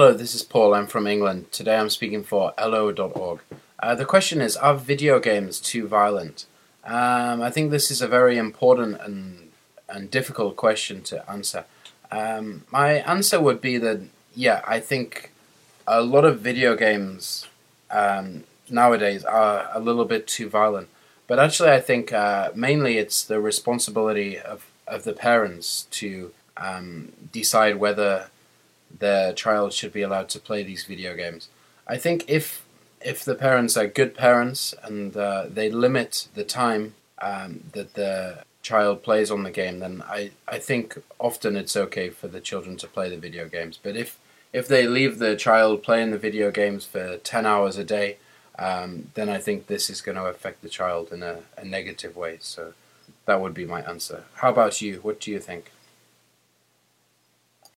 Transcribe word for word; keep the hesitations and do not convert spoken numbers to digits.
Hello, this is Paul. I'm from England. Today I'm speaking for L O dot org. Uh, the question is, are video games too violent? Um, I think this is a very important and, and difficult question to answer. Um, my answer would be that, yeah, I think a lot of video games um, nowadays are a little bit too violent. But actually I think uh, mainly it's the responsibility of, of the parents to um, decide whether their child should be allowed to play these video games. I think if if the parents are good parents and uh, they limit the time um, that the child plays on the game, then I, I think often it's okay for the children to play the video games. But if, if they leave the child playing the video games for ten hours a day, um, then I think this is going to affect the child in a, a negative way. So that would be my answer. How about you? What do you think?